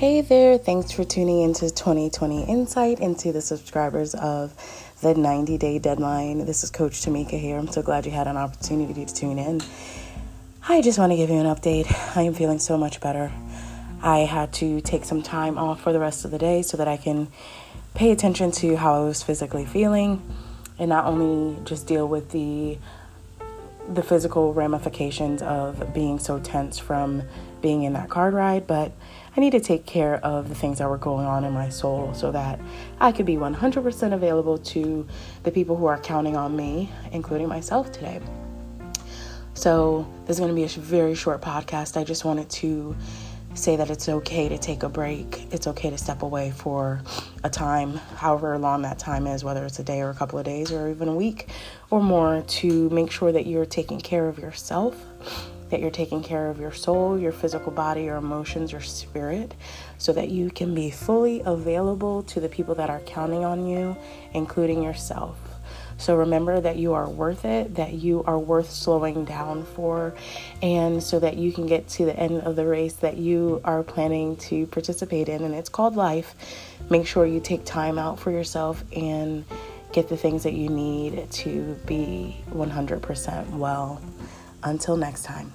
Hey there, thanks for tuning into 2020 Insight into the subscribers of the 90-day deadline. This is Coach Tamika here. I'm so glad you had an opportunity to tune in. I just want to give you an update. I am feeling so much better. I had to take some time off for the rest of the day so that I can pay attention to how I was physically feeling and not only just deal with the physical ramifications of being so tense from being in that card ride, but I need to take care of the things that were going on in my soul so that I could be 100% available to the people who are counting on me, including myself today. So this is going to be a very short podcast. I just wanted to say that it's okay to take a break. It's okay to step away for a time, however long that time is, whether it's a day or a couple of days or even a week or more, to make sure that you're taking care of yourself, that you're taking care of your soul, your physical body, your emotions, your spirit, so that you can be fully available to the people that are counting on you, including yourself. So remember that you are worth it, that you are worth slowing down for, and so that you can get to the end of the race that you are planning to participate in, and it's called life. Make sure you take time out for yourself and get the things that you need to be 100% well. Until next time.